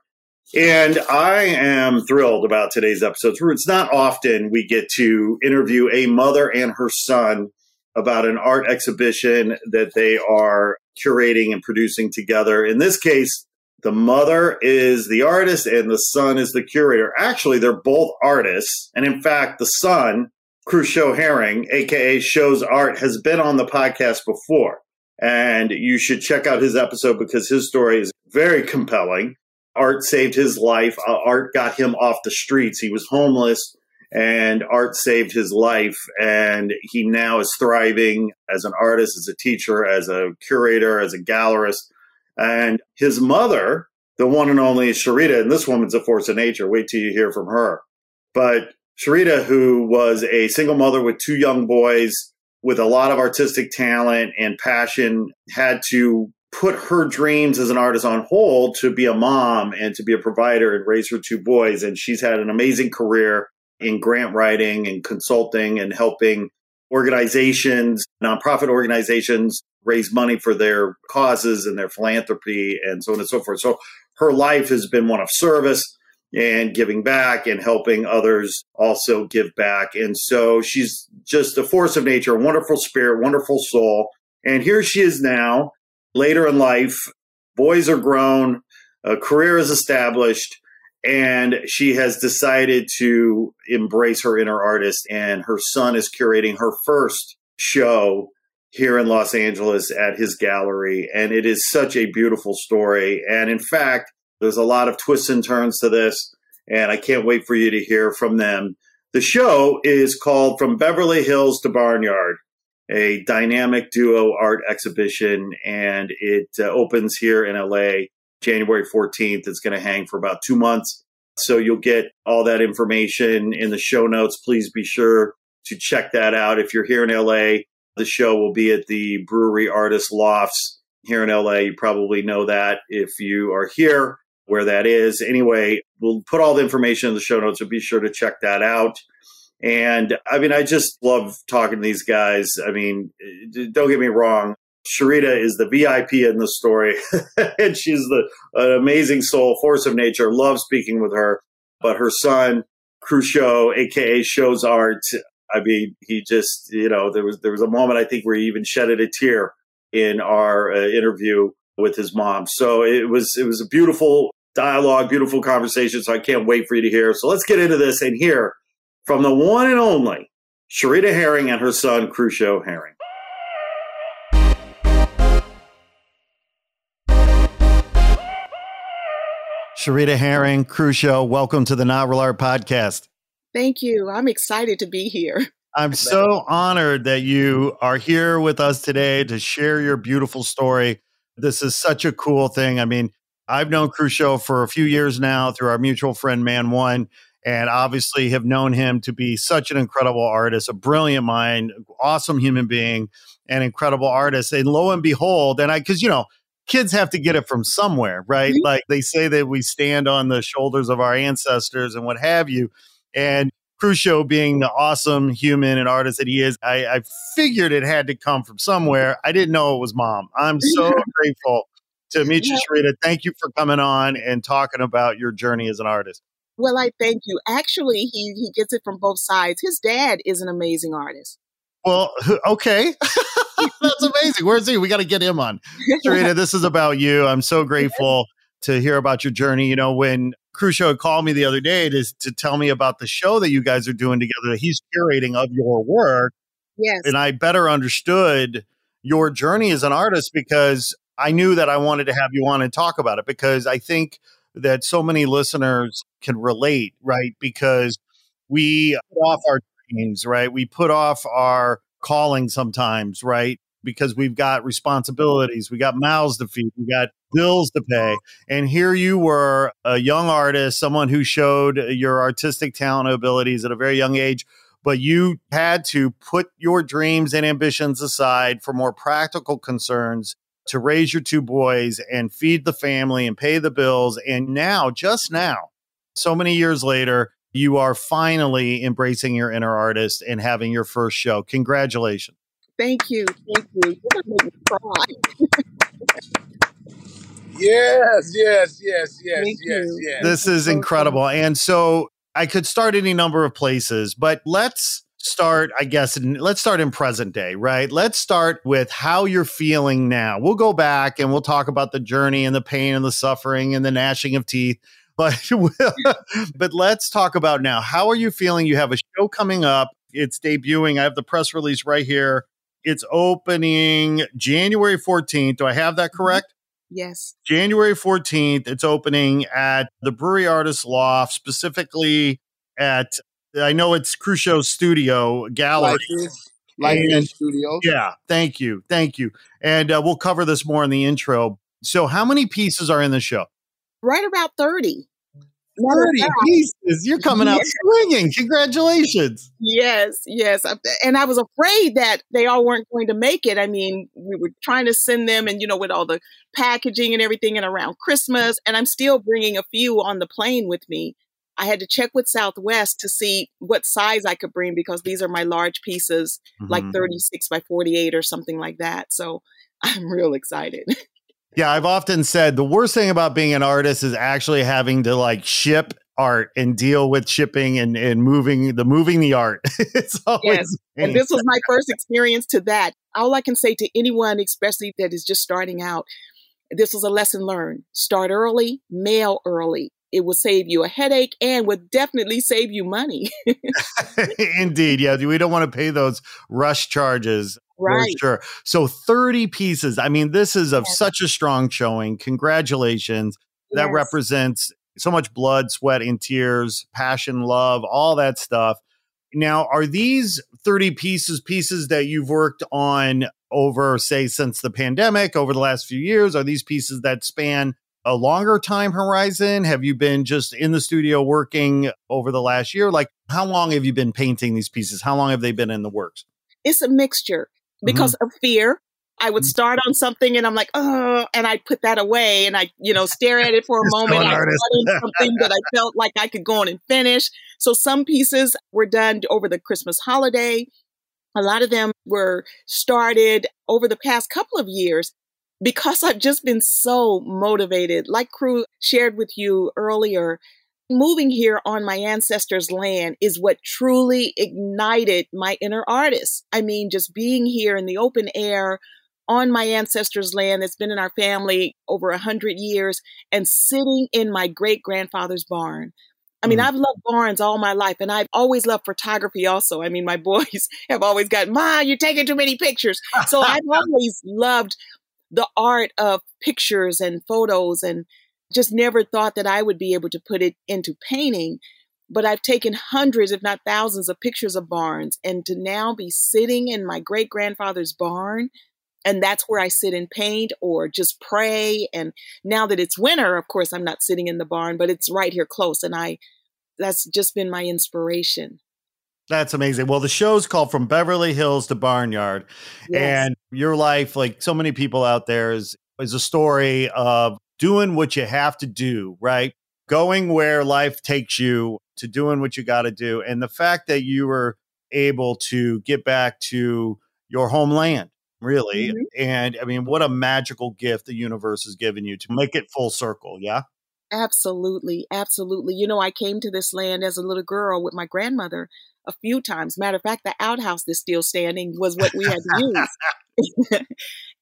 And I am thrilled about today's episode. It's not often we get to interview a mother and her son about an art exhibition that they are curating and producing together. In this case, the mother is the artist and the son is the curator. Actually, they're both artists. And in fact, the son, Crushow Herring, aka Shows Art, has been on the podcast before. And you should check out his episode because his story is very compelling. Art saved his life. Art got him off the streets. He was homeless, and art saved his life, and he now is thriving as an artist, as a teacher, as a curator, as a gallerist. And his mother, the one and only Sharita, and this woman's a force of nature. Wait till you hear from her. But Sharita, who was a single mother with two young boys with a lot of artistic talent and passion, had to put her dreams as an artist on hold to be a mom and to be a provider and raise her two boys. And she's had an amazing career in grant writing and consulting and helping organizations, nonprofit organizations, raise money for their causes and their philanthropy and so on and so forth. So her life has been one of service and giving back and helping others also give back. And so she's just a force of nature, a wonderful spirit, wonderful soul. And here she is now, later in life. Boys are grown, a career is established, and she has decided to embrace her inner artist, and her son is curating her first show here in Los Angeles at his gallery. And it is such a beautiful story. And in fact, there's a lot of twists and turns to this, and I can't wait for you to hear from them. The show is called From Beverly Hills to Barnyard, a dynamic duo art exhibition, and it opens here in LA January 14th. It's going to hang for about 2 months. So you'll get all that information in the show notes. Please be sure to check that out. If you're here in LA, the show will be at the Brewery Artist Lofts here in LA. You probably know that if you are here where that is. Anyway, we'll put all the information in the show notes, so be sure to check that out. And I mean, I just love talking to these guys. I mean, don't get me wrong. Sharita is the VIP in the story, and she's an amazing soul, force of nature. Love speaking with her. But her son, Crushow, aka Shows Art, I mean, he just, you know, there was a moment I think where he even shedded a tear in our interview with his mom. So it was a beautiful dialogue, beautiful conversation. So I can't wait for you to hear. So let's get into this and hear from the one and only Sharita Herring and her son, Crushow Herring. Sharita Herring, Crushow, welcome to the Not Real Art Podcast. Thank you. I'm excited to be here. I'm so honored that you are here with us today to share your beautiful story. This is such a cool thing. I mean, I've known Crushow for a few years now through our mutual friend, Man One, and obviously have known him to be such an incredible artist, a brilliant mind, awesome human being, an incredible artist. And lo and behold, because, you know, kids have to get it from somewhere, right? Mm-hmm. Like they say that we stand on the shoulders of our ancestors and what have you. And Crushow being the awesome human and artist that he is, I figured it had to come from somewhere. I didn't know it was mom. I'm so grateful to meet you, Sharita. Thank you for coming on and talking about your journey as an artist. Well, I thank you. Actually, he gets it from both sides. His dad is an amazing artist. Well, okay. That's amazing. Where's he? We got to get him on. Sharita, this is about you. I'm so grateful to hear about your journey. You know, when Crushow called me the other day to tell me about the show that you guys are doing together, that he's curating of your work. Yes. And I better understood your journey as an artist because I knew that I wanted to have you on and talk about it because I think that so many listeners can relate, right? Because we put off our dreams, right? We put off our calling sometimes, right? Because we've got responsibilities, we got mouths to feed, we got bills to pay. And here you were, a young artist, someone who showed your artistic talent and abilities at a very young age, but you had to put your dreams and ambitions aside for more practical concerns to raise your two boys and feed the family and pay the bills. And now, just now, so many years later, you are finally embracing your inner artist and having your first show. Congratulations. Thank you. Thank you. You're going to make me cry. Yes. This is incredible. And so I could start any number of places, but let's start, I guess, let's start in present day, right? Let's start with how you're feeling now. We'll go back and we'll talk about the journey and the pain and the suffering and the gnashing of teeth. But let's talk about now. How are you feeling? You have a show coming up. It's debuting. I have the press release right here. It's opening January 14th. Do I have that correct? Yes. January 14th. It's opening at the Brewery Artist Loft, specifically at, I know it's Crushow Studio Gallery. Lightroom Studios. Yeah. Thank you. And we'll cover this more in the intro. So how many pieces are in the show? Right about 30. 30 pieces. You're coming out swinging. Congratulations. Yes. And I was afraid that they all weren't going to make it. I mean, we were trying to send them and, you know, with all the packaging and everything and around Christmas. And I'm still bringing a few on the plane with me. I had to check with Southwest to see what size I could bring because these are my large pieces, like 36 by 48 or something like that. So I'm real excited. Yeah, I've often said the worst thing about being an artist is actually having to like ship art and deal with shipping and moving the art. It's always yes. And this was my first experience to that. All I can say to anyone, especially that is just starting out, this was a lesson learned. Start early, mail early. It will save you a headache and would definitely save you money. Indeed. Yeah. We don't want to pay those rush charges. Right. Sure. So 30 pieces. I mean, this is of such a strong showing. Congratulations. Yes. That represents so much blood, sweat, and tears, passion, love, all that stuff. Now, are these 30 pieces that you've worked on over, say, since the pandemic, over the last few years? Are these pieces that span a longer time horizon? Have you been just in the studio working over the last year? Like, how long have you been painting these pieces? How long have they been in the works? It's a mixture because of fear. I would start on something and I'm like, oh, and I put that away and I, you know, stare at it for a moment. I started something that I felt like I could go on and finish. So some pieces were done over the Christmas holiday. A lot of them were started over the past couple of years because I've just been so motivated. Like Crew shared with you earlier, moving here on my ancestors' land is what truly ignited my inner artist. I mean, just being here in the open air on my ancestors' land that's been in our family over 100 years and sitting in my great-grandfather's barn. I mean, I've loved barns all my life, and I've always loved photography also. I mean, my boys have always got, Ma, you're taking too many pictures. So I've always loved the art of pictures and photos and just never thought that I would be able to put it into painting. But I've taken hundreds, if not thousands, of pictures of barns. And to now be sitting in my great-grandfather's barn, and that's where I sit and paint or just pray. And now that it's winter, of course, I'm not sitting in the barn, but it's right here close. And that's just been my inspiration. That's amazing. Well, the show's called From Beverly Hills to Barnyard. Yes. And your life, like so many people out there, is a story of doing what you have to do, right? Going where life takes you to doing what you got to do. And the fact that you were able to get back to your homeland, really. Mm-hmm. And I mean, what a magical gift the universe has given you to make it full circle. Yeah. Absolutely. Absolutely. You know, I came to this land as a little girl with my grandmother a few times. Matter of fact, the outhouse that's still standing was what we had to use.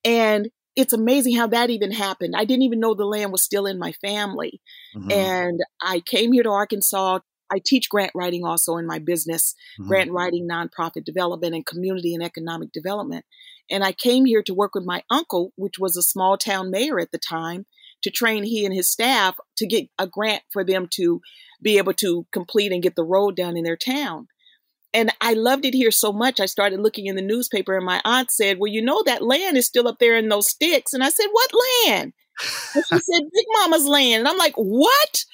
And it's amazing how that even happened. I didn't even know the land was still in my family. Mm-hmm. And I came here to Arkansas. I teach grant writing also in my business, mm-hmm. grant writing, nonprofit development, and community and economic development. And I came here to work with my uncle, which was a small town mayor at the time, to train he and his staff to get a grant for them to be able to complete and get the road done in their town. And I loved it here so much, I started looking in the newspaper and my aunt said, well, you know, that land is still up there in those sticks. And I said, what land? And she said, Big Mama's land. And I'm like, what?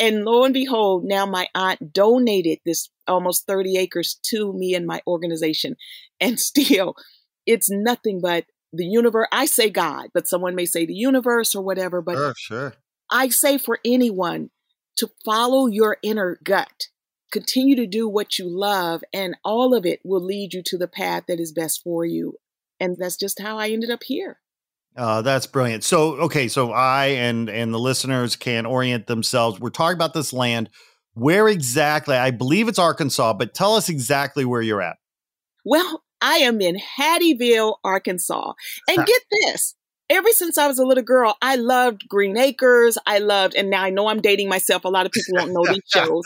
And lo and behold, now my aunt donated this almost 30 acres to me and my organization. And still, it's nothing but the universe. I say God, but someone may say the universe or whatever. But sure. I say for anyone to follow your inner gut, continue to do what you love, and all of it will lead you to the path that is best for you. And that's just how I ended up here. That's brilliant. So, okay. So I and the listeners can orient themselves. We're talking about this land. Where exactly? I believe it's Arkansas, but tell us exactly where you're at. Well, I am in Hattieville, Arkansas. And get this, ever since I was a little girl, I loved Green Acres. And now I know I'm dating myself. A lot of people won't know these shows.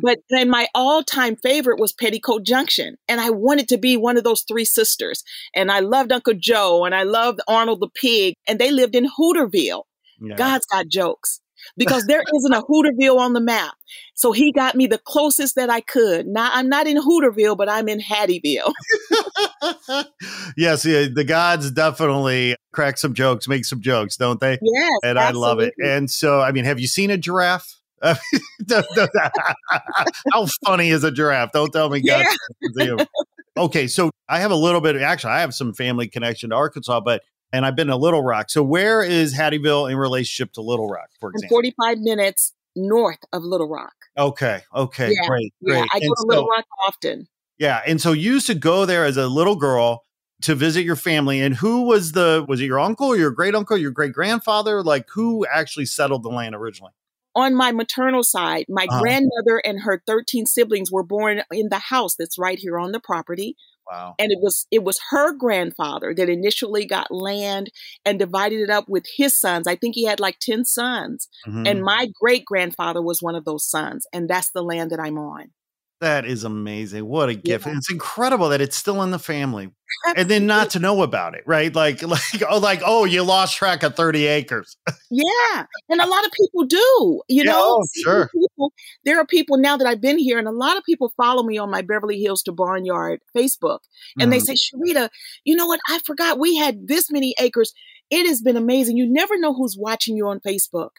But then my all-time favorite was Petticoat Junction. And I wanted to be one of those three sisters. And I loved Uncle Joe and I loved Arnold the Pig. And they lived in Hooterville. Yeah. God's got jokes. Because there isn't a Hooterville on the map. So he got me the closest that I could. Now, I'm not in Hooterville, but I'm in Hattieville. Yes, the gods definitely crack some jokes, make some jokes, don't they? Yes, and absolutely. I love it. And so, I mean, have you seen a giraffe? How funny is a giraffe? Don't tell me God. Yeah. Okay, so I have a little bit of, actually, I have some family connection to Arkansas, but and I've been to Little Rock. So where is Hattieville in relationship to Little Rock, for example? I'm 45 minutes north of Little Rock. Okay, yeah, great. Yeah, I go to Little Rock often. Yeah, and so you used to go there as a little girl to visit your family. And who was it your uncle, or your great-uncle, your great-grandfather? Like, who actually settled the land originally? On my maternal side, my grandmother and her 13 siblings were born in the house that's right here on the property. Wow. And it was her grandfather that initially got land and divided it up with his sons. I think he had like 10 sons. Mm-hmm. And my great-grandfather was one of those sons. And that's the land that I'm on. That is amazing. What a gift. Yeah. It's incredible that it's still in the family. And then not to know about it, right? Like, oh, you lost track of 30 acres. Yeah. And a lot of people do, you know? Oh, sure. There are people now that I've been here, and a lot of people follow me on my Beverly Hills to Barnyard Facebook. And they say, Sharita, you know what? I forgot we had this many acres. It has been amazing. You never know who's watching you on Facebook.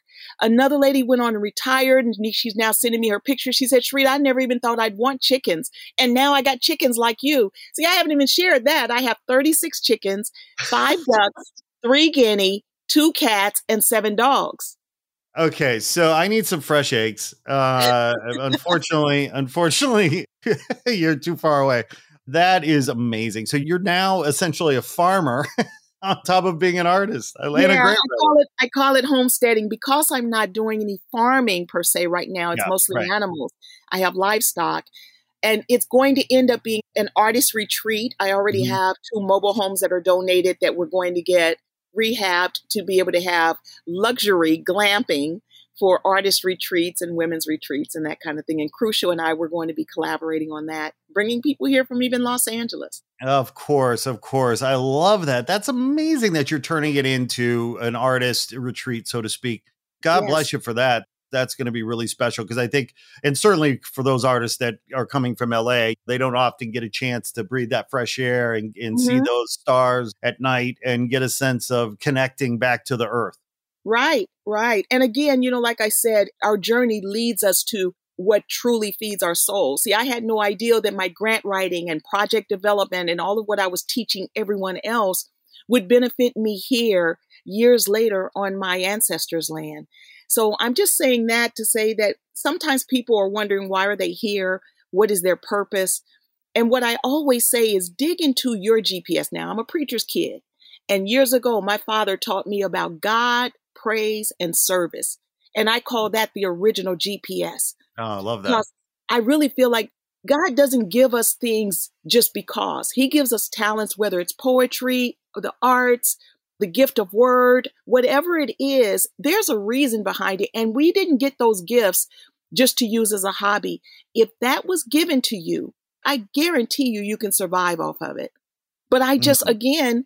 Another lady went on and retired, and she's now sending me her pictures. She said, Sharita, I never even thought I'd want chickens. And now I got chickens like you. See, I haven't even shared that. I have 36 chickens, 5 ducks, 3 guinea, 2 cats, and 7 dogs. Okay, so I need some fresh eggs. Unfortunately, you're too far away. That is amazing. So you're now essentially a farmer on top of being an artist. I call it homesteading because I'm not doing any farming per se right now. It's mostly animals. I have livestock. And it's going to end up being an artist retreat. I already have 2 mobile homes that are donated that we're going to get rehabbed to be able to have luxury glamping for artist retreats and women's retreats and that kind of thing. And Crushow and I were going to be collaborating on that, bringing people here from even Los Angeles. Of course, of course. I love that. That's amazing that you're turning it into an artist retreat, so to speak. God bless you for that. That's going to be really special because I think, and certainly for those artists that are coming from LA, they don't often get a chance to breathe that fresh air and see those stars at night and get a sense of connecting back to the earth. Right, right. And again, like I said, our journey leads us to what truly feeds our soul. See, I had no idea that my grant writing and project development and all of what I was teaching everyone else would benefit me here years later on my ancestors' land. So I'm just saying that to say that sometimes people are wondering, why are they here? What is their purpose? And what I always say is dig into your GPS. Now, I'm a preacher's kid. And years ago, my father taught me about God, praise, and service. And I call that the original GPS. Oh, I love that. Because I really feel like God doesn't give us things just because. He gives us talents, whether it's poetry, or the arts, the gift of word, whatever it is, there's a reason behind it. And we didn't get those gifts just to use as a hobby. If that was given to you, I guarantee you, you can survive off of it. But I just, again,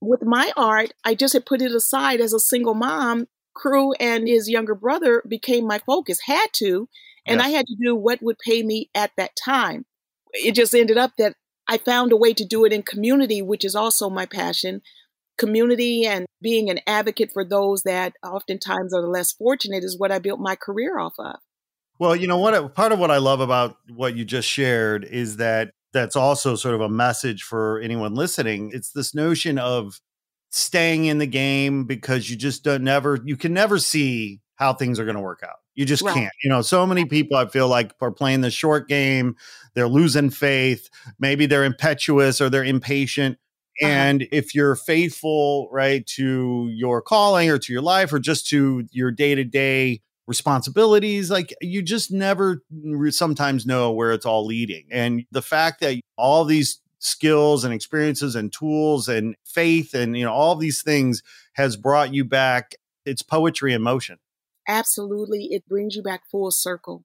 with my art, I just had put it aside as a single mom. Crew and his younger brother became my focus, had to, and I had to do what would pay me at that time. It just ended up that I found a way to do it in community, which is also my passion, community and being an advocate for those that oftentimes are less fortunate is what I built my career off of. Well, what part of what I love about what you just shared is that that's also sort of a message for anyone listening. It's this notion of staying in the game because you just you can never see how things are going to work out. You just can't. So many people I feel like are playing the short game. They're losing faith. Maybe they're impetuous or they're impatient. And if you're faithful, right, to your calling or to your life or just to your day-to-day responsibilities, like you just never sometimes know where it's all leading. And the fact that all these skills and experiences and tools and faith and, all these things has brought you back. It's poetry in motion. Absolutely. It brings you back full circle.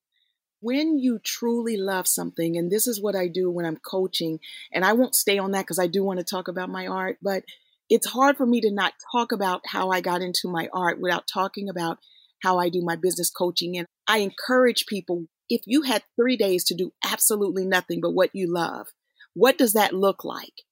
When you truly love something, and this is what I do when I'm coaching, and I won't stay on that because I do want to talk about my art, but it's hard for me to not talk about how I got into my art without talking about how I do my business coaching. And I encourage people, if you had 3 days to do absolutely nothing but what you love, what does that look like?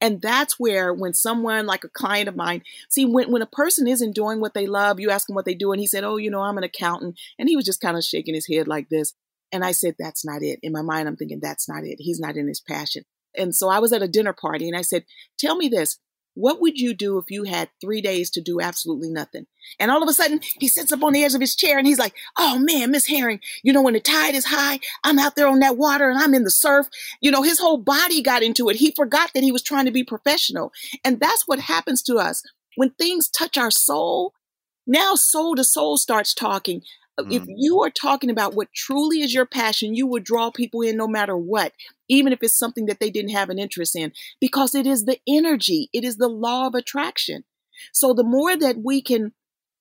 And that's where when someone like a client of mine, see, when a person isn't doing what they love, you ask them what they do. And he said, oh, I'm an accountant. And he was just kind of shaking his head like this. And I said, that's not it. In my mind, I'm thinking, that's not it. He's not in his passion. And so I was at a dinner party and I said, tell me this. What would you do if you had 3 days to do absolutely nothing? And all of a sudden, he sits up on the edge of his chair and he's like, oh, man, Miss Herring, when the tide is high, I'm out there on that water and I'm in the surf. His whole body got into it. He forgot that he was trying to be professional. And that's what happens to us. When things touch our soul, now soul to soul starts talking. If you are talking about what truly is your passion, you will draw people in no matter what, even if it's something that they didn't have an interest in, because it is the energy. It is the law of attraction. So the more that we can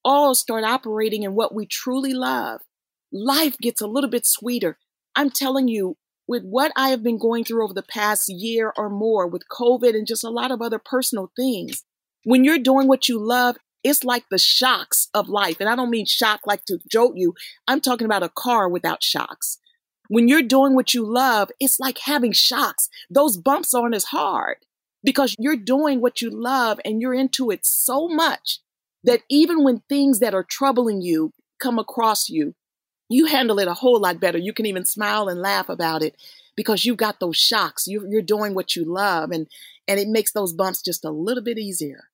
all start operating in what we truly love, life gets a little bit sweeter. I'm telling you, with what I have been going through over the past year or more with COVID and just a lot of other personal things, when you're doing what you love, it's like the shocks of life. And I don't mean shock like to jolt you. I'm talking about a car without shocks. When you're doing what you love, it's like having shocks. Those bumps aren't as hard. because you're doing what you love and you're into it so much that even when things that are troubling you come across you, you handle it a whole lot better. You can even smile and laugh about it because you've got those shocks. You're doing what you love, and it makes those bumps just a little bit easier.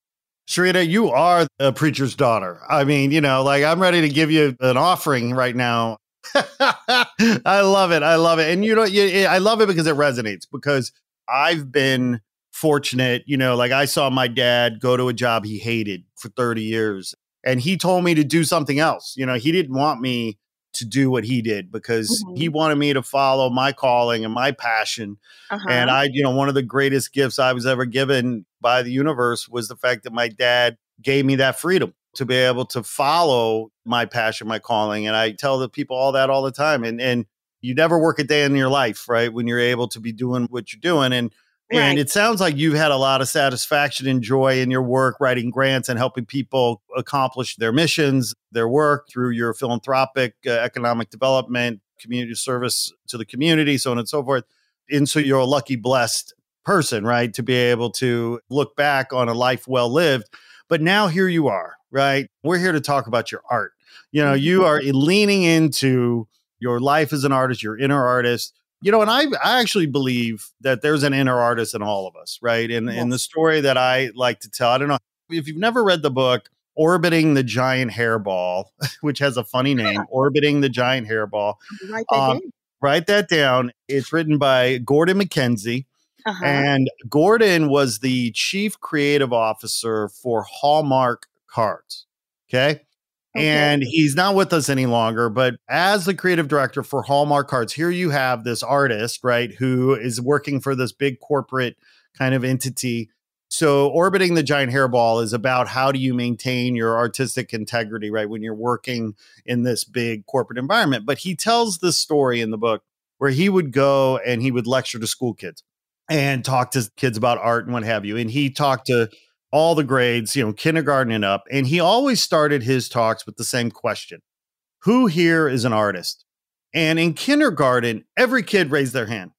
Sharita, you are a preacher's daughter. I mean, you know, like I'm ready to give you an offering right now. I love it. I love it. And you know, I love it because it resonates, because I've been fortunate, you know, like I saw my dad go to a job he hated for 30 years and he told me to do something else. You know, he didn't want me to do what he did because mm-hmm. he wanted me to follow my calling and my passion. Uh-huh. And I, you know, one of the greatest gifts I was ever given by the universe was the fact that my dad gave me that freedom to be able to follow my passion, my calling. And I tell the people all the time. And you never work a day in your life, right? When you're able to be doing what you're doing. And it sounds like you've had a lot of satisfaction and joy in your work, writing grants and helping people accomplish their missions, their work through your philanthropic, economic development, community service to the community, so on and so forth. And so you're a lucky, blessed person, right? To be able to look back on a life well lived. But now here you are, right? We're here to talk about your art. You know, you are leaning into your life as an artist, your inner artist. You know, and I actually believe that there's an inner artist in all of us, right? And yes. And the story that I like to tell, I don't know if you've never read the book Orbiting the Giant Hairball, which has a funny name, yeah. Orbiting the Giant Hairball. Write that down. It's written by Gordon McKenzie. Uh-huh. And Gordon was the chief creative officer for Hallmark cards. Okay. And he's not with us any longer, but as the creative director for Hallmark cards, here you have this artist, right, who is working for this big corporate kind of entity. So Orbiting the Giant Hairball is about how do you maintain your artistic integrity, right, when you're working in this big corporate environment. But he tells this story in the book where he would go and he would lecture to school kids and talk to kids about art and what have you. And he talked to all the grades, you know, kindergarten and up. And he always started his talks with the same question. Who here is an artist? And in kindergarten, every kid raised their hand,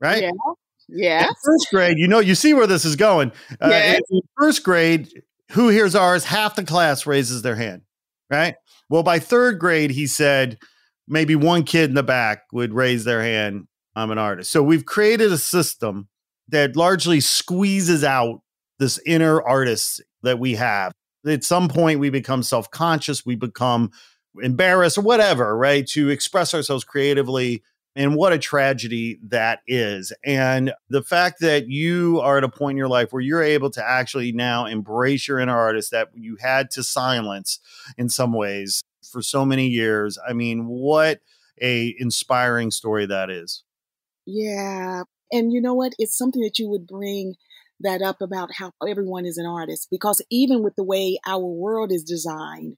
right? Yeah. Yes. In first grade, you know, you see where this is going. Yes. In first grade, who here's ours? Half the class raises their hand, right? Well, by third grade, he said, maybe one kid in the back would raise their hand. I'm an artist. So we've created a system that largely squeezes out this inner artist that we have. At some point, we become self-conscious, we become embarrassed or whatever, right? To express ourselves creatively. And what a tragedy that is. And the fact that you are at a point in your life where you're able to actually now embrace your inner artist that you had to silence in some ways for so many years. I mean, what a inspiring story that is. Yeah. And you know what? It's something that you would bring that up about how everyone is an artist, because even with the way our world is designed,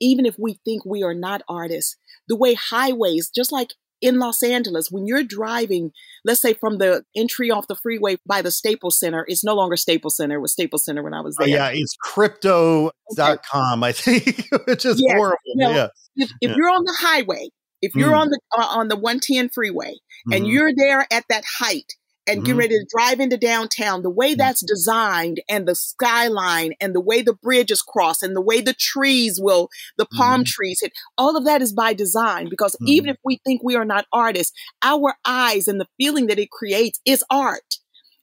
even if we think we are not artists, the way highways, just like in Los Angeles, when you're driving, let's say from the entry off the freeway by the Staples Center, it's no longer Staples Center. It was Staples Center when I was there. Oh, yeah, it's crypto.com, I think, which is horrible. You know, yeah. If you're on the highway, if you're on the 110 freeway and you're there at that height, and get ready to drive into downtown, the way that's designed and the skyline and the way the bridges cross and the way the trees will, the palm trees hit, all of that is by design, because even if we think we are not artists, our eyes and the feeling that it creates is art.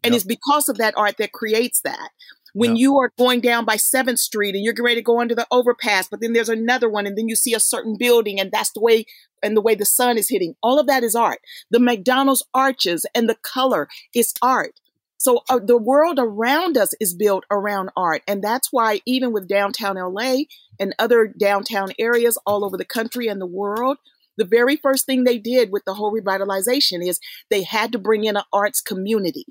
And it's because of that art that creates that. When you are going down by 7th Street and you're getting ready to go under the overpass, but then there's another one and then you see a certain building and that's the way, and the way the sun is hitting, all of that is art. The McDonald's arches and the color is art. So the world around us is built around art. And that's why even with downtown LA and other downtown areas all over the country and the world, the very first thing they did with the whole revitalization is they had to bring in an arts community,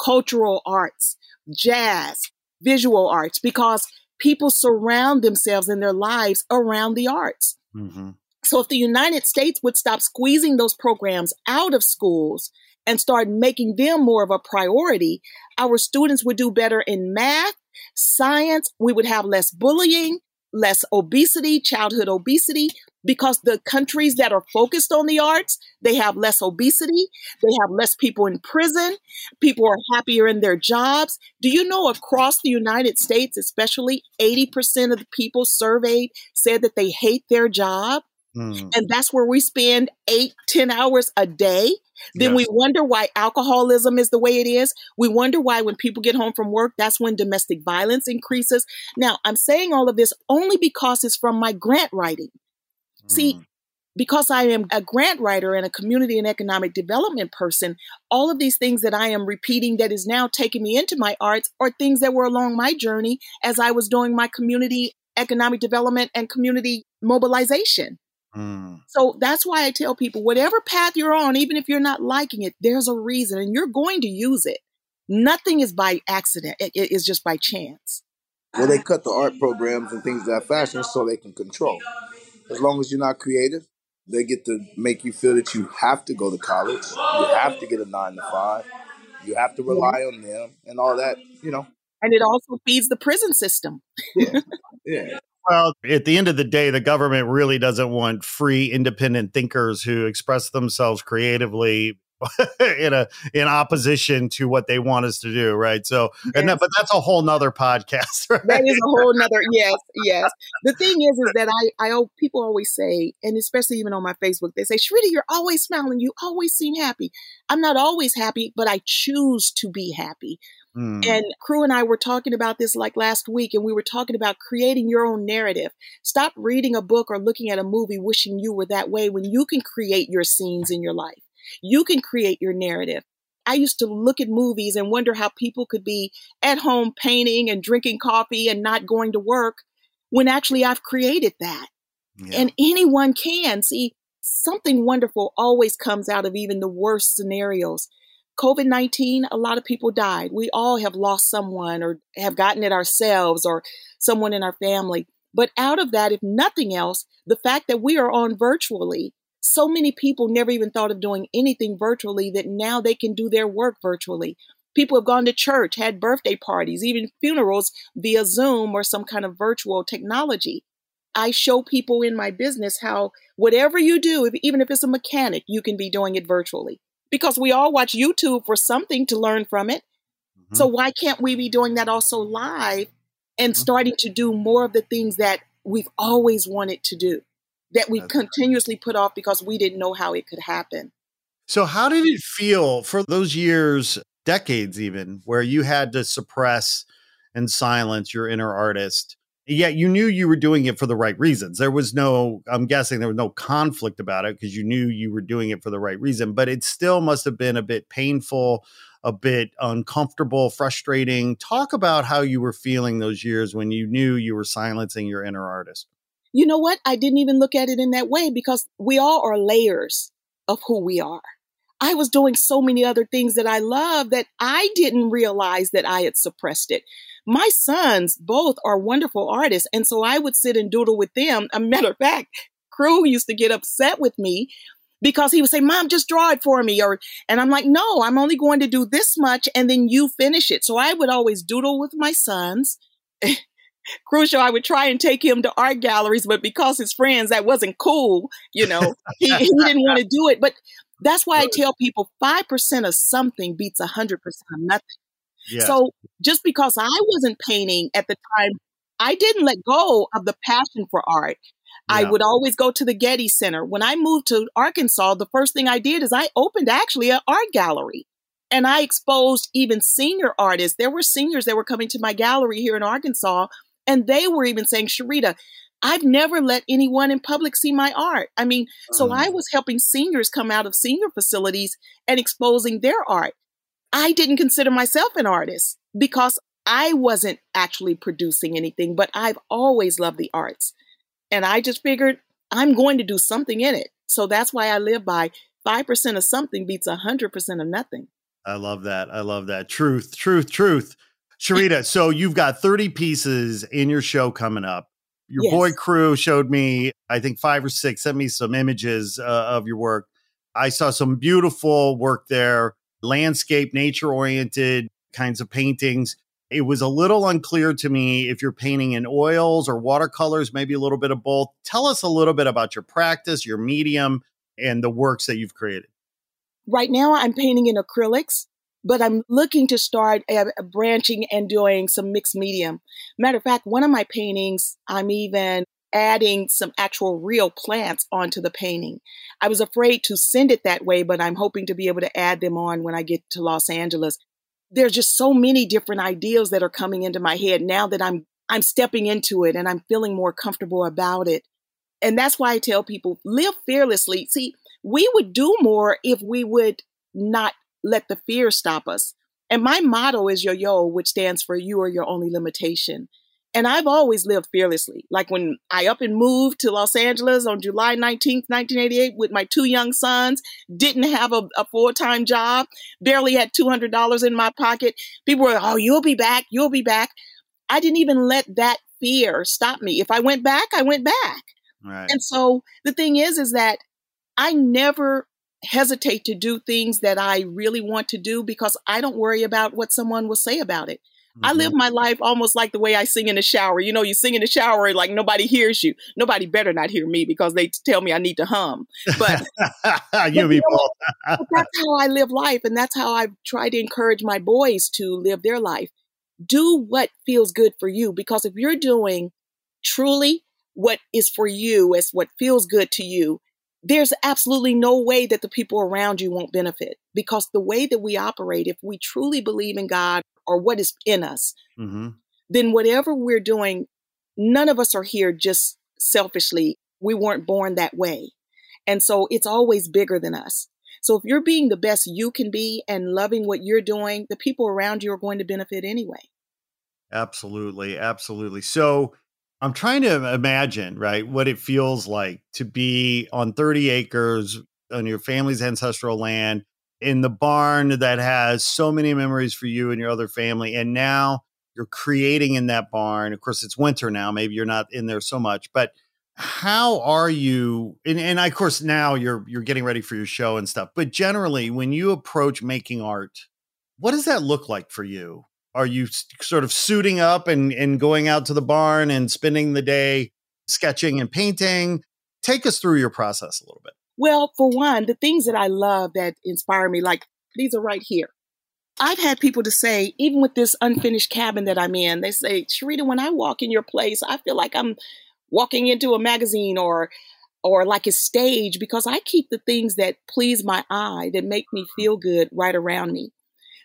cultural arts, jazz, visual arts, because people surround themselves in their lives around the arts. Mm-hmm. So if the United States would stop squeezing those programs out of schools and start making them more of a priority, our students would do better in math, science. We would have less bullying, less obesity, childhood obesity. because the countries that are focused on the arts, they have less obesity, they have less people in prison, people are happier in their jobs. Do you know across the United States, especially 80% of the people surveyed said that they hate their job? Mm. And that's where we spend 8-10 hours a day. Then we wonder why alcoholism is the way it is. We wonder why when people get home from work, that's when domestic violence increases. Now, I'm saying all of this only because it's from my grant writing. See, because I am a grant writer and a community and economic development person, all of these things that I am repeating that is now taking me into my arts are things that were along my journey as I was doing my community economic development and community mobilization. So that's why I tell people, whatever path you're on, even if you're not liking it, there's a reason and you're going to use it. Nothing is by accident. It's just by chance. Well, they cut the art programs and things of that fashion so they can control. As long as you're not creative, they get to make you feel that you have to go to college. You have to get a 9-to-5. You have to rely on them and all that, you know. And it also feeds the prison system. Yeah. Well, at the end of the day, the government really doesn't want free, independent thinkers who express themselves creatively in opposition to what they want us to do, right? So, but that's a whole nother podcast, right? That is a whole nother, yes. The thing is that I people always say, and especially even on my Facebook, they say, Sharita, you're always smiling. You always seem happy. I'm not always happy, but I choose to be happy. And Crew and I were talking about this like last week, and we were talking about creating your own narrative. Stop reading a book or looking at a movie wishing you were that way when you can create your scenes in your life. You can create your narrative. I used to look at movies and wonder how people could be at home painting and drinking coffee and not going to work when actually I've created that. Yeah. And anyone can. See, something wonderful always comes out of even the worst scenarios. COVID-19, a lot of people died. We all have lost someone or have gotten it ourselves or someone in our family. But out of that, if nothing else, the fact that we are on virtually, so many people never even thought of doing anything virtually that now they can do their work virtually. People have gone to church, had birthday parties, even funerals via Zoom or some kind of virtual technology. I show people in my business how whatever you do, even if it's a mechanic, you can be doing it virtually. Because we all watch YouTube for something to learn from it. Mm-hmm. So why can't we be doing that also live and starting to do more of the things that we've always wanted to do, that we continuously put off because we didn't know how it could happen? So how did it feel for those years, decades even, where you had to suppress and silence your inner artist? Yet you knew you were doing it for the right reasons. There was no, I'm guessing there was no conflict about it because you knew you were doing it for the right reason, but it still must have been a bit painful, a bit uncomfortable, frustrating. Talk about how you were feeling those years when you knew you were silencing your inner artist. You know what? I didn't even look at it in that way because we all are layers of who we are. I was doing so many other things that I love that I didn't realize that I had suppressed it. My sons both are wonderful artists. And so I would sit and doodle with them. A matter of fact, Crew used to get upset with me because he would say, Mom, just draw it for me. And I'm like, no, I'm only going to do this much and then you finish it. So I would always doodle with my sons. Crushow, I would try and take him to art galleries, but because his friends, that wasn't cool. You know, he didn't want to do it. But that's why I tell people 5% of something beats 100% of nothing. Yeah. So just because I wasn't painting at the time, I didn't let go of the passion for art. Yeah. I would always go to the Getty Center. When I moved to Arkansas, the first thing I did is I opened actually an art gallery. And I exposed even senior artists. There were seniors that were coming to my gallery here in Arkansas, and they were even saying, Sharita, I've never let anyone in public see my art. I mean, so I was helping seniors come out of senior facilities and exposing their art. I didn't consider myself an artist because I wasn't actually producing anything, but I've always loved the arts. And I just figured I'm going to do something in it. So that's why I live by 5% of something beats 100% of nothing. I love that. I love that. Truth. Sharita, so you've got 30 pieces in your show coming up. Your boy Crew showed me, I think 5 or 6, sent me some images of your work. I saw some beautiful work there, landscape, nature-oriented kinds of paintings. It was a little unclear to me if you're painting in oils or watercolors, maybe a little bit of both. Tell us a little bit about your practice, your medium, and the works that you've created. Right now, I'm painting in acrylics, but I'm looking to start branching and doing some mixed medium. Matter of fact, one of my paintings, I'm even adding some actual real plants onto the painting. I was afraid to send it that way, but I'm hoping to be able to add them on when I get to Los Angeles. There's just so many different ideas that are coming into my head now that I'm stepping into it and I'm feeling more comfortable about it. And that's why I tell people, live fearlessly. See, we would do more if we would not let the fear stop us. And my motto is yo-yo, which stands for you are your only limitation. And I've always lived fearlessly. Like when I up and moved to Los Angeles on July 19th, 1988 with my two young sons, didn't have a full-time job, barely had $200 in my pocket. People were like, oh, you'll be back. You'll be back. I didn't even let that fear stop me. If I went back, I went back. Right. And so the thing is that I never hesitate to do things that I really want to do because I don't worry about what someone will say about it. Mm-hmm. I live my life almost like the way I sing in the shower. You know, you sing in the shower like nobody hears you. Nobody better not hear me because they tell me I need to hum. But, but that's how I live life. And that's how I try to encourage my boys to live their life. Do what feels good for you, because if you're doing truly what is for you, as what feels good to you, there's absolutely no way that the people around you won't benefit, because the way that we operate, if we truly believe in God or what is in us, mm-hmm. then whatever we're doing, none of us are here just selfishly. We weren't born that way. And so it's always bigger than us. So if you're being the best you can be and loving what you're doing, the people around you are going to benefit anyway. Absolutely. Absolutely. So I'm trying to imagine, right, what it feels like to be on 30 acres on your family's ancestral land in the barn that has so many memories for you and your other family. And now you're creating in that barn. Of course, it's winter now. Maybe you're not in there so much, but how are you? And of course, now you're getting ready for your show and stuff. But generally, when you approach making art, what does that look like for you? Are you sort of suiting up and going out to the barn and spending the day sketching and painting? Take us through your process a little bit. Well, for one, the things that I love that inspire me, like these are right here. I've had people to say, even with this unfinished cabin that I'm in, they say, Sharita, when I walk in your place, I feel like I'm walking into a magazine or like a stage, because I keep the things that please my eye, that make me feel good right around me.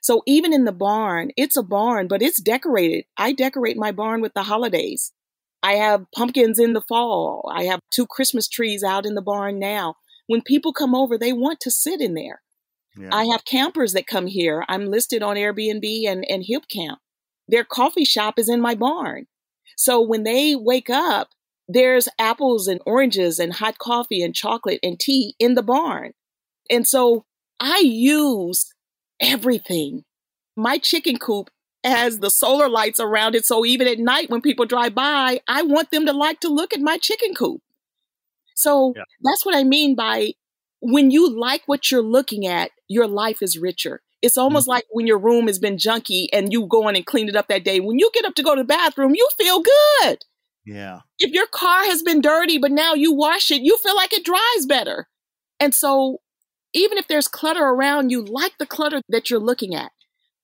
So even in the barn, it's a barn, but it's decorated. I decorate my barn with the holidays. I have pumpkins in the fall. I have 2 Christmas trees out in the barn now. When people come over, they want to sit in there. Yeah. I have campers that come here. I'm listed on Airbnb and Hip Camp. Their coffee shop is in my barn. So when they wake up, there's apples and oranges and hot coffee and chocolate and tea in the barn. And so I use everything. My chicken coop has the solar lights around it. So even at night when people drive by, I want them to like to look at my chicken coop. So yeah. That's what I mean by when you like what you're looking at, your life is richer. It's almost like when your room has been junky and you go in and clean it up that day. When you get up to go to the bathroom, you feel good. Yeah. If your car has been dirty, but now you wash it, you feel like it dries better. And so even if there's clutter around you, like the clutter that you're looking at.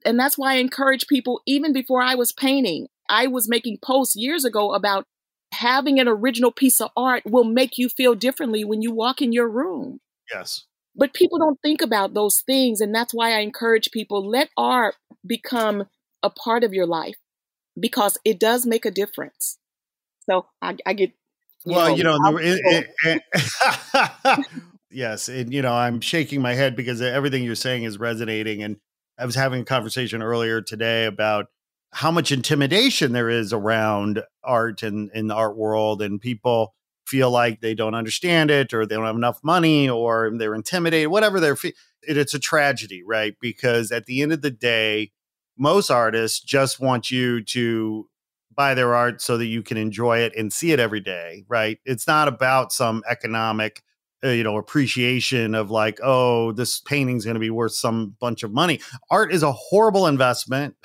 And that's why I encourage people, even before I was painting, I was making posts years ago about having an original piece of art will make you feel differently when you walk in your room. Yes. But people don't think about those things. And that's why I encourage people, let art become a part of your life, because it does make a difference. So I get. Yes. And, you know, I'm shaking my head because everything you're saying is resonating. And I was having a conversation earlier today about how much intimidation there is around art and in the art world. And people feel like they don't understand it, or they don't have enough money, or they're intimidated, whatever they're feeling. It's a tragedy, right? Because at the end of the day, most artists just want you to buy their art so that you can enjoy it and see it every day, right? It's not about some economic you know, appreciation of like, oh, this painting's going to be worth some bunch of money. Art is a horrible investment.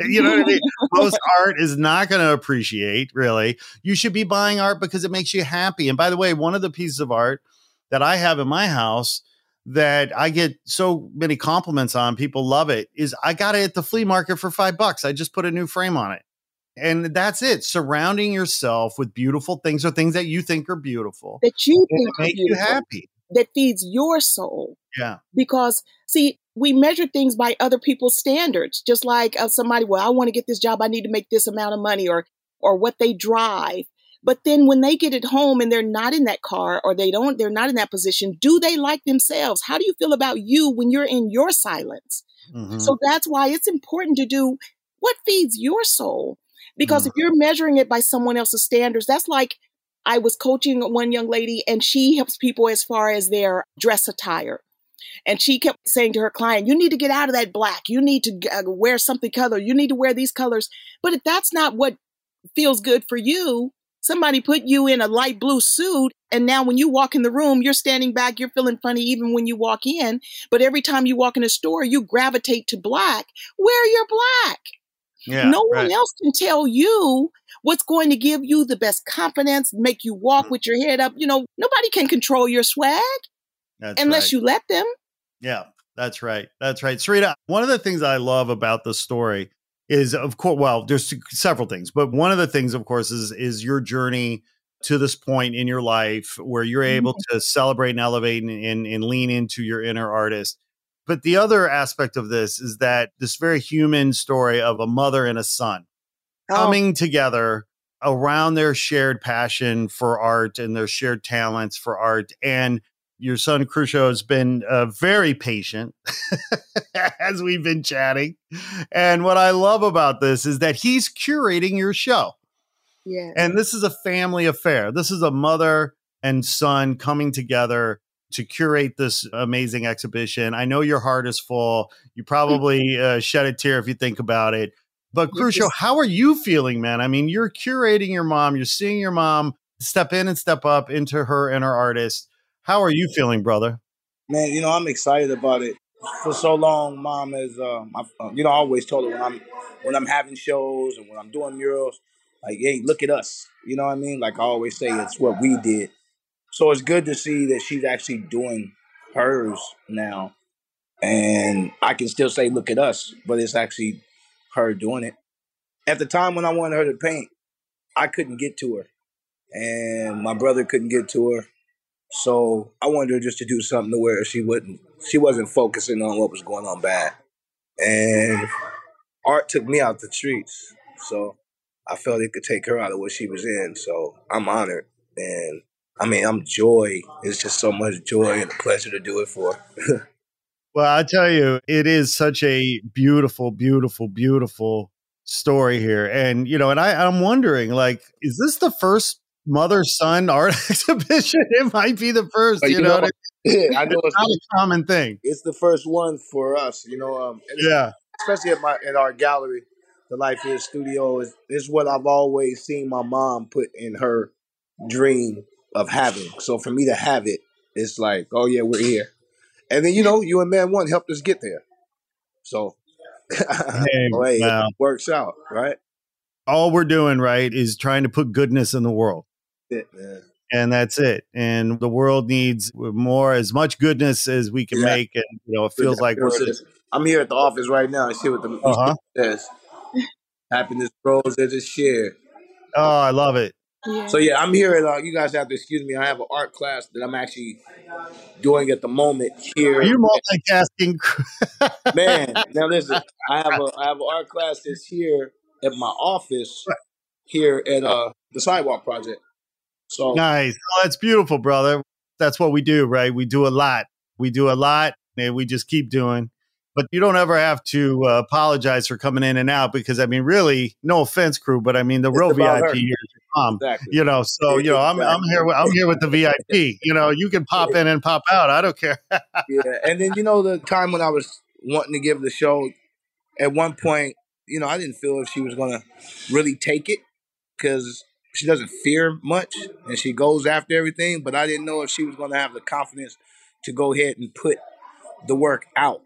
You know what I mean? Most art is not going to appreciate, really. You should be buying art because it makes you happy. And by the way, one of the pieces of art that I have in my house that I get so many compliments on, people love it, is I got it at the flea market for $5. I just put a new frame on it. And that's it. Surrounding yourself with beautiful things or things that you think are beautiful. That you think make you happy. That feeds your soul. Yeah. Because, see, we measure things by other people's standards. Just like somebody, well, I want to get this job. I need to make this amount of money, or what they drive. But then when they get it home and they're not in that car, or they're not in that position, do they like themselves? How do you feel about you when you're in your silence? Mm-hmm. So that's why it's important to do what feeds your soul. Because if you're measuring it by someone else's standards, that's like, I was coaching one young lady and she helps people as far as their dress attire. And she kept saying to her client, you need to get out of that black. You need to wear something color. You need to wear these colors. But if that's not what feels good for you, somebody put you in a light blue suit. And now when you walk in the room, you're standing back, you're feeling funny even when you walk in. But every time you walk in a store, you gravitate to black. Wear your black. Yeah, no one else can tell you what's going to give you the best confidence, make you walk with your head up. You know, nobody can control your swag unless you let them. Yeah, that's right. That's right. Sharita, one of the things I love about the story is, of course, well, there's several things, but one of the things, of course, is your journey to this point in your life where you're able to celebrate and elevate and lean into your inner artist. But the other aspect of this is that this very human story of a mother and a son coming together around their shared passion for art and their shared talents for art. And your son, Crushow, has been very patient as we've been chatting. And what I love about this is that he's curating your show. Yeah. And this is a family affair. This is a mother and son coming together to curate this amazing exhibition. I know your heart is full. You probably shed a tear if you think about it. But Crushow, how are you feeling, man? I mean, you're curating your mom. You're seeing your mom step in and step up into her inner artist. How are you feeling, brother? Man, you know, I'm excited about it. For so long, mom has, I always told her when I'm having shows and when I'm doing murals, like, hey, look at us. You know what I mean? Like I always say, it's what we did. So it's good to see that she's actually doing hers now. And I can still say, look at us, but it's actually her doing it. At the time when I wanted her to paint, I couldn't get to her. And my brother couldn't get to her. So I wanted her just to do something to where she wasn't focusing on what was going on bad. And art took me out the streets. So I felt it could take her out of what she was in. So I'm honored. And I mean, I'm joy. It's just so much joy and a pleasure to do it for. Well, I tell you, it is such a beautiful, beautiful, beautiful story here. And, you know, and I'm wondering, like, is this the first mother-son art exhibition? It might be the first, you know. Yeah, I know it's not a common thing. It's the first one for us, you know. Especially at our gallery, the Life Is Studio is what I've always seen my mom put in her dream of having. So for me to have it, it's like, oh yeah, we're here. And then, you know, you and Man One helped us get there. So it works out, right? All we're doing, right, is trying to put goodness in the world. Yeah. And that's it. And the world needs as much goodness as we can make. And, you know, it feels like I'm here at the office right now. I see what the music says. Happiness grows as it's shared. Oh, I love it. Yeah. So, yeah, I'm here. You guys have to excuse me. I have an art class that I'm actually doing at the moment here. Are you multitasking? Man, now listen, I have an art class that's here at my office here at the Sidewalk Project. So nice. Oh, that's beautiful, brother. That's what we do, right? We do a lot. We do a lot, and we just keep doing. But you don't ever have to apologize for coming in and out because, I mean, really, no offense, crew, but I mean, the real VIP here is your mom. Exactly. You know, so, you know, I'm here with the VIP. You know, you can pop in and pop out. I don't care. Yeah. And then, you know, the time when I was wanting to give the show, at one point, you know, I didn't feel if she was going to really take it because she doesn't fear much, and she goes after everything. But I didn't know if she was going to have the confidence to go ahead and put the work out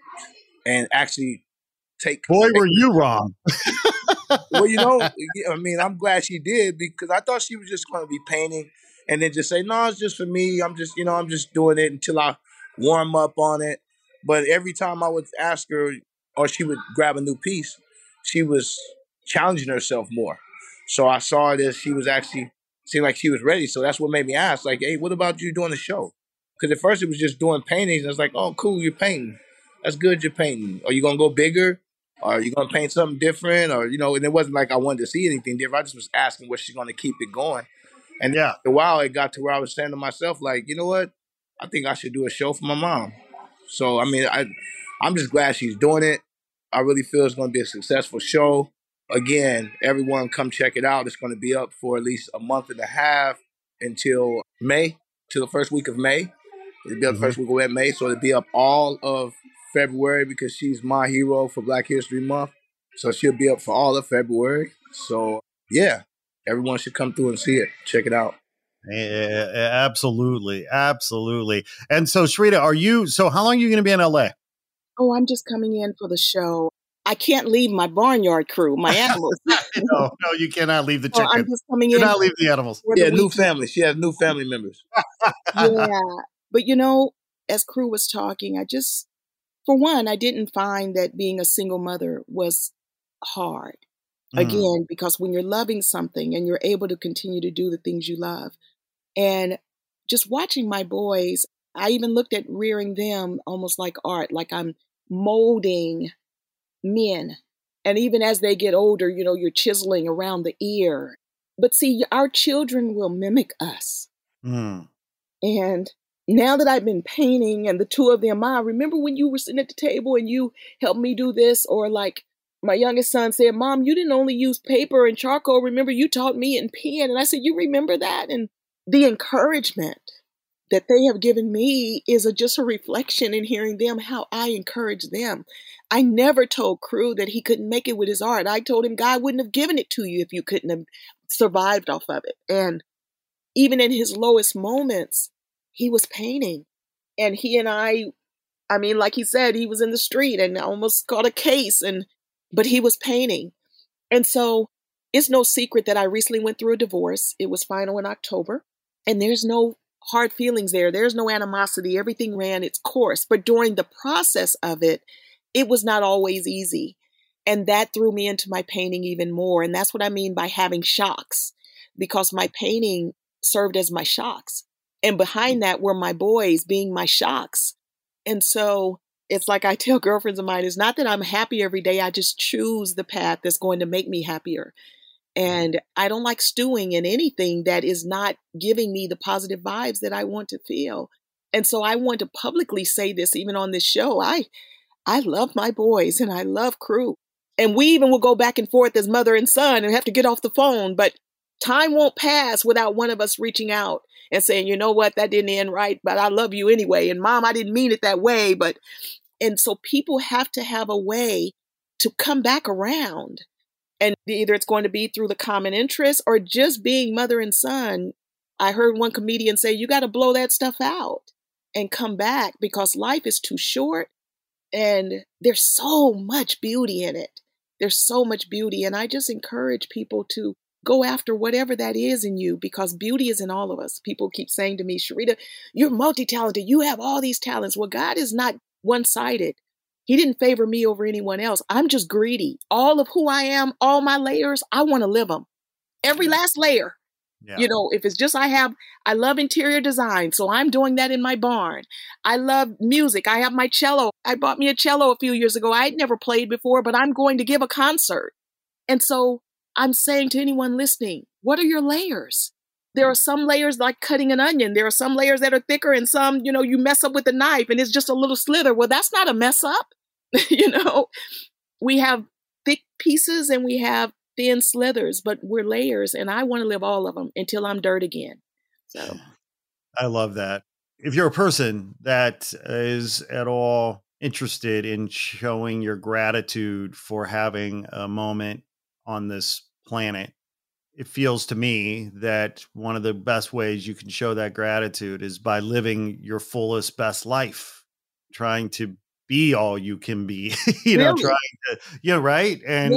and actually take. Boy, were you wrong. Well, you know, I mean, I'm glad she did, because I thought she was just going to be painting and then just say, no, it's just for me. I'm just, you know, I'm just doing it until I warm up on it. But every time I would ask her, or she would grab a new piece, she was challenging herself more. So I saw that she was actually, seemed like she was ready. So that's what made me ask, like, hey, what about you doing a show? Because at first it was just doing paintings. And it's like, oh, cool, you're painting. That's good, you're painting. Are you going to go bigger? Or are you going to paint something different? Or, you know, and it wasn't like I wanted to see anything different. I just was asking where she's going to keep it going. And yeah, after a while, it got to where I was saying to myself, like, you know what? I think I should do a show for my mom. So, I mean, I'm just glad she's doing it. I really feel it's going to be a successful show. Again, everyone come check it out. It's going to be up for at least a month and a half until May, till the first week of May. It'll be up the first week of May, so it'll be up all of February, because she's my hero for Black History Month. So she'll be up for all of February. So, yeah, everyone should come through and see it. Check it out. Yeah, absolutely. Absolutely. And so, Sharita, so how long are you going to be in L.A.? Oh, I'm just coming in for the show. I can't leave my barnyard crew, my animals. No, you cannot leave the chickens. I'm just coming in. You cannot leave the animals. Yeah, new family. She has new family members. Yeah. But, you know, as Crew was talking, for one, I didn't find that being a single mother was hard. Again, because when you're loving something and you're able to continue to do the things you love, and just watching my boys, I even looked at rearing them almost like art, like I'm molding men. And even as they get older, you know, you're chiseling around the ear. But see, our children will mimic us. Mm. And now that I've been painting and the two of them, I remember when you were sitting at the table and you helped me do this, or like my youngest son said, Mom, you didn't only use paper and charcoal. Remember, you taught me in pen. And I said, you remember that? And the encouragement that they have given me is just a reflection in hearing them, how I encourage them. I never told Crew that he couldn't make it with his art. I told him God wouldn't have given it to you if you couldn't have survived off of it. And even in his lowest moments, he was painting, and he and I mean, like he said, he was in the street and almost caught a case, but he was painting. And so it's no secret that I recently went through a divorce. It was final in October, and there's no hard feelings there. There's no animosity. Everything ran its course. But during the process of it, it was not always easy. And that threw me into my painting even more. And that's what I mean by having shocks, because my painting served as my shocks. And behind that were my boys being my shocks. And so it's like I tell girlfriends of mine, it's not that I'm happy every day. I just choose the path that's going to make me happier. And I don't like stewing in anything that is not giving me the positive vibes that I want to feel. And so I want to publicly say this, even on this show. I love my boys and I love Crew. And we even will go back and forth as mother and son and have to get off the phone. But time won't pass without one of us reaching out and saying, you know what, that didn't end right, but I love you anyway. And Mom, I didn't mean it that way. And so people have to have a way to come back around. And either it's going to be through the common interest or just being mother and son. I heard one comedian say, you got to blow that stuff out and come back, because life is too short and there's so much beauty in it. There's so much beauty. And I just encourage people to go after whatever that is in you, because beauty is in all of us. People keep saying to me, Sharita, you're multi-talented. You have all these talents. Well, God is not one-sided. He didn't favor me over anyone else. I'm just greedy. All of who I am, all my layers, I want to live them. Every last layer. Yeah. You know, if it's just I love interior design. So I'm doing that in my barn. I love music. I have my cello. I bought me a cello a few years ago. I'd never played before, but I'm going to give a concert. And so I'm saying to anyone listening, what are your layers? There are some layers like cutting an onion. There are some layers that are thicker, and some, you know, you mess up with a knife and it's just a little slither. Well, that's not a mess up. You know, we have thick pieces and we have thin slithers, but we're layers, and I want to live all of them until I'm dirt again. So I love that. If you're a person that is at all interested in showing your gratitude for having a moment on this planet, it feels to me that one of the best ways you can show that gratitude is by living your fullest, best life, trying to be all you can be, you know, trying to, you know, right. And,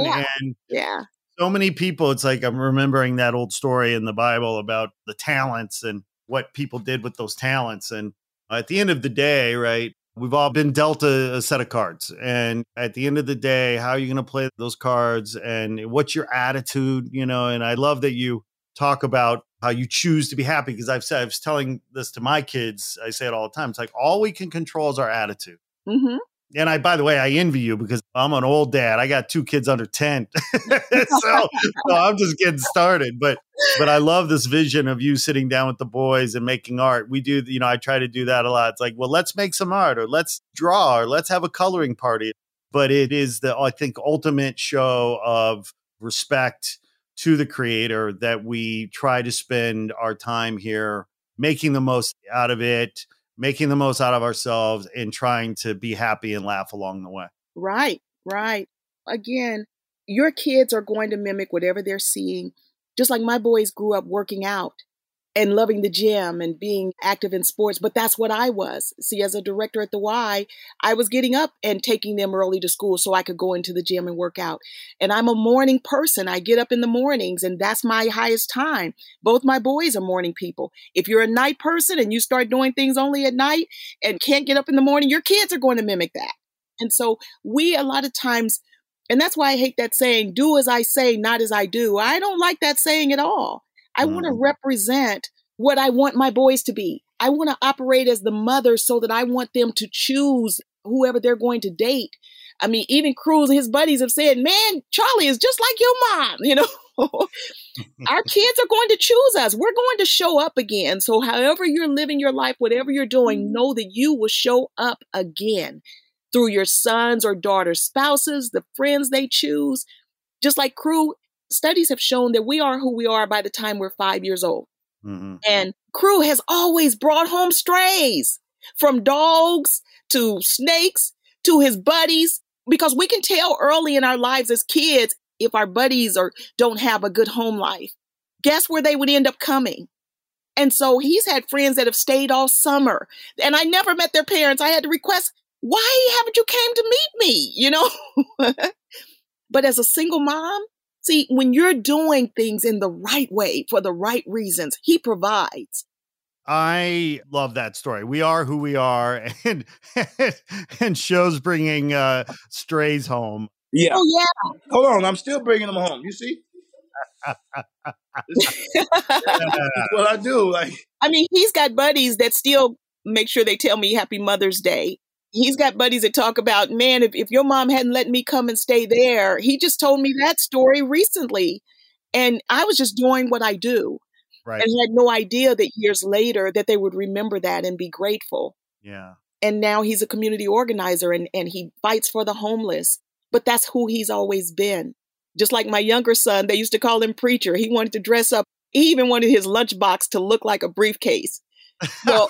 yeah. So many people, it's like, I'm remembering that old story in the Bible about the talents and what people did with those talents. And at the end of the day, right, we've all been dealt a set of cards. And at the end of the day, how are you going to play those cards and what's your attitude? You know, and I love that you talk about how you choose to be happy, because I've said, I was telling this to my kids. I say it all the time. It's like, all we can control is our attitude. Mm-hmm. And I, by the way, I envy you because I'm an old dad. I got two kids under 10. so I'm just getting started. But I love this vision of you sitting down with the boys and making art. We do, you know, I try to do that a lot. It's like, well, let's make some art or let's draw or let's have a coloring party. But it is the, I think, ultimate show of respect to the creator that we try to spend our time here making the most out of it, making the most out of ourselves and trying to be happy and laugh along the way. Right, right. Again, your kids are going to mimic whatever they're seeing. Just like my boys grew up working out and loving the gym and being active in sports, but that's what I was. See, as a director at the Y, I was getting up and taking them early to school so I could go into the gym and work out. And I'm a morning person. I get up in the mornings and that's my highest time. Both my boys are morning people. If you're a night person and you start doing things only at night and can't get up in the morning, your kids are going to mimic that. And so we, a lot of times, and that's why I hate that saying, do as I say, not as I do. I don't like that saying at all. I want to represent what I want my boys to be. I want to operate as the mother so that I want them to choose whoever they're going to date. I mean, even Cruz and his buddies have said, man, Charlie is just like your mom. You know, our kids are going to choose us. We're going to show up again. So however you're living your life, whatever you're doing, know that you will show up again through your sons or daughters, spouses, the friends they choose. Just like Crew, studies have shown that we are who we are by the time we're 5 years old. Mm-hmm. And Crew has always brought home strays, from dogs to snakes to his buddies, because we can tell early in our lives as kids if our buddies or don't have a good home life. Guess where they would end up coming? And so he's had friends that have stayed all summer, and I never met their parents. I had to request, why haven't you came to meet me? You know, but as a single mom, see, when you're doing things in the right way for the right reasons, he provides. I love that story. We are who we are, and Show's bringing strays home. Yeah. Oh, yeah. Hold on. I'm still bringing them home. You see? That's what I do. Like, I mean, he's got buddies that still make sure they tell me Happy Mother's Day. He's got buddies that talk about, man, if your mom hadn't let me come and stay there. He just told me that story recently. And I was just doing what I do. Right. And had no idea that years later that they would remember that and be grateful. Yeah. And now he's a community organizer and he fights for the homeless. But that's who he's always been. Just like my younger son, they used to call him Preacher. He wanted to dress up. He even wanted his lunchbox to look like a briefcase. Well,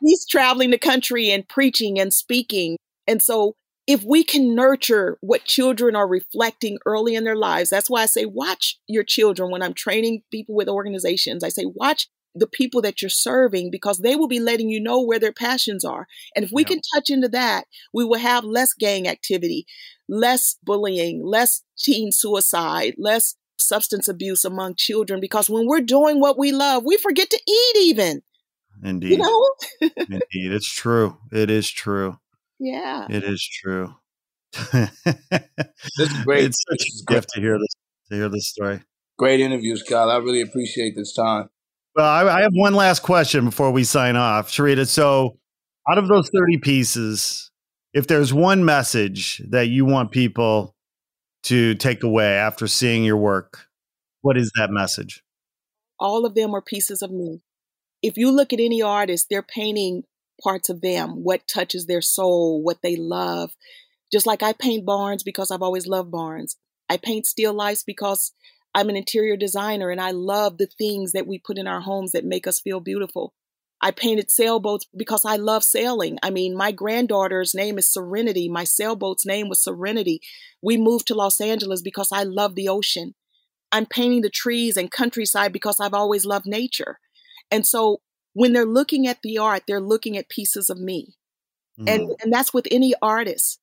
he's traveling the country and preaching and speaking. And so if we can nurture what children are reflecting early in their lives, that's why I say, watch your children. When I'm training people with organizations, I say, watch the people that you're serving, because they will be letting you know where their passions are. And if we can touch into that, we will have less gang activity, less bullying, less teen suicide, less substance abuse among children, because when we're doing what we love, we forget to eat even. Indeed. You know? Indeed. It's true. It is true. Yeah. It is true. This is great. It's such a gift to hear this story. Great interviews, Kyle. I really appreciate this time. Well, I have one last question before we sign off, Sharita. So out of those 30 pieces, if there's one message that you want people to take away after seeing your work, what is that message? All of them are pieces of me. If you look at any artist, they're painting parts of them, what touches their soul, what they love. Just like I paint barns because I've always loved barns. I paint still lifes because I'm an interior designer and I love the things that we put in our homes that make us feel beautiful. I painted sailboats because I love sailing. I mean, my granddaughter's name is Serenity. My sailboat's name was Serenity. We moved to Los Angeles because I love the ocean. I'm painting the trees and countryside because I've always loved nature. And so when they're looking at the art, they're looking at pieces of me. Mm-hmm. And that's with any artist.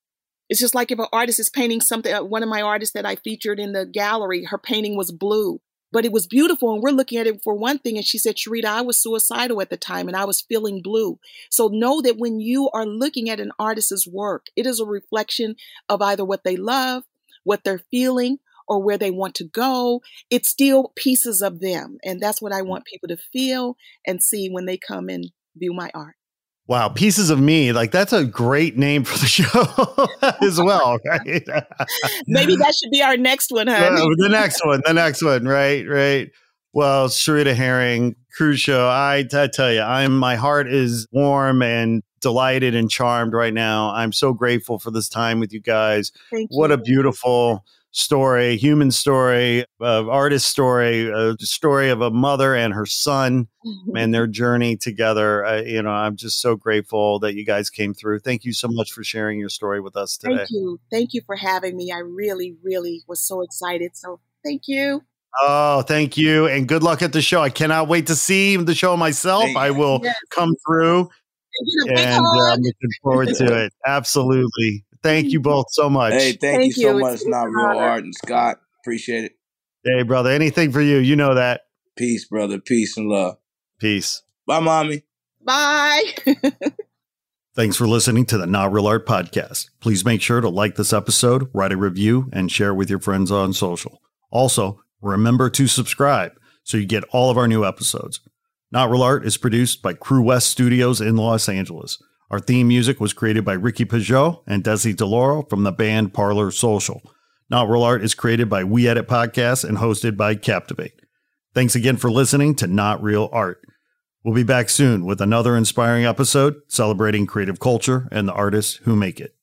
It's just like if an artist is painting something, one of my artists that I featured in the gallery, her painting was blue, but it was beautiful. And we're looking at it for one thing. And she said, Sharita, I was suicidal at the time and I was feeling blue. So know that when you are looking at an artist's work, it is a reflection of either what they love, what they're feeling, or where they want to go. It's still pieces of them. And that's what I want people to feel and see when they come and view my art. Wow. Pieces of Me. Like, that's a great name for the show as well, right? Maybe that should be our next one, huh? The next one. Right. Well, Sharita Herring, Cruise Show. I tell you, my heart is warm and delighted and charmed right now. I'm so grateful for this time with you guys. Thank you. What a beautiful story, human story, artist story, story of a mother and her son and their journey together. I'm just so grateful that you guys came through. Thank you so much for sharing your story with us today. Thank you. Thank you for having me. I really, really was so excited. So thank you. Oh, thank you. And good luck at the show. I cannot wait to see the show myself. I will come through and I'm looking forward to it. Absolutely. Thank you both so much. Hey, thank you so much. Not Real Art and Scott. Appreciate it. Hey, brother. Anything for you. You know that. Peace, brother. Peace and love. Peace. Bye, mommy. Bye. Thanks for listening to the Not Real Art Podcast. Please make sure to like this episode, write a review, and share with your friends on social. Also, remember to subscribe so you get all of our new episodes. Not Real Art is produced by Crew West Studios in Los Angeles. Our theme music was created by Ricky Pajot and Desi DeLauro from the band Parlor Social. Not Real Art is created by We Edit Podcast and hosted by Captivate. Thanks again for listening to Not Real Art. We'll be back soon with another inspiring episode celebrating creative culture and the artists who make it.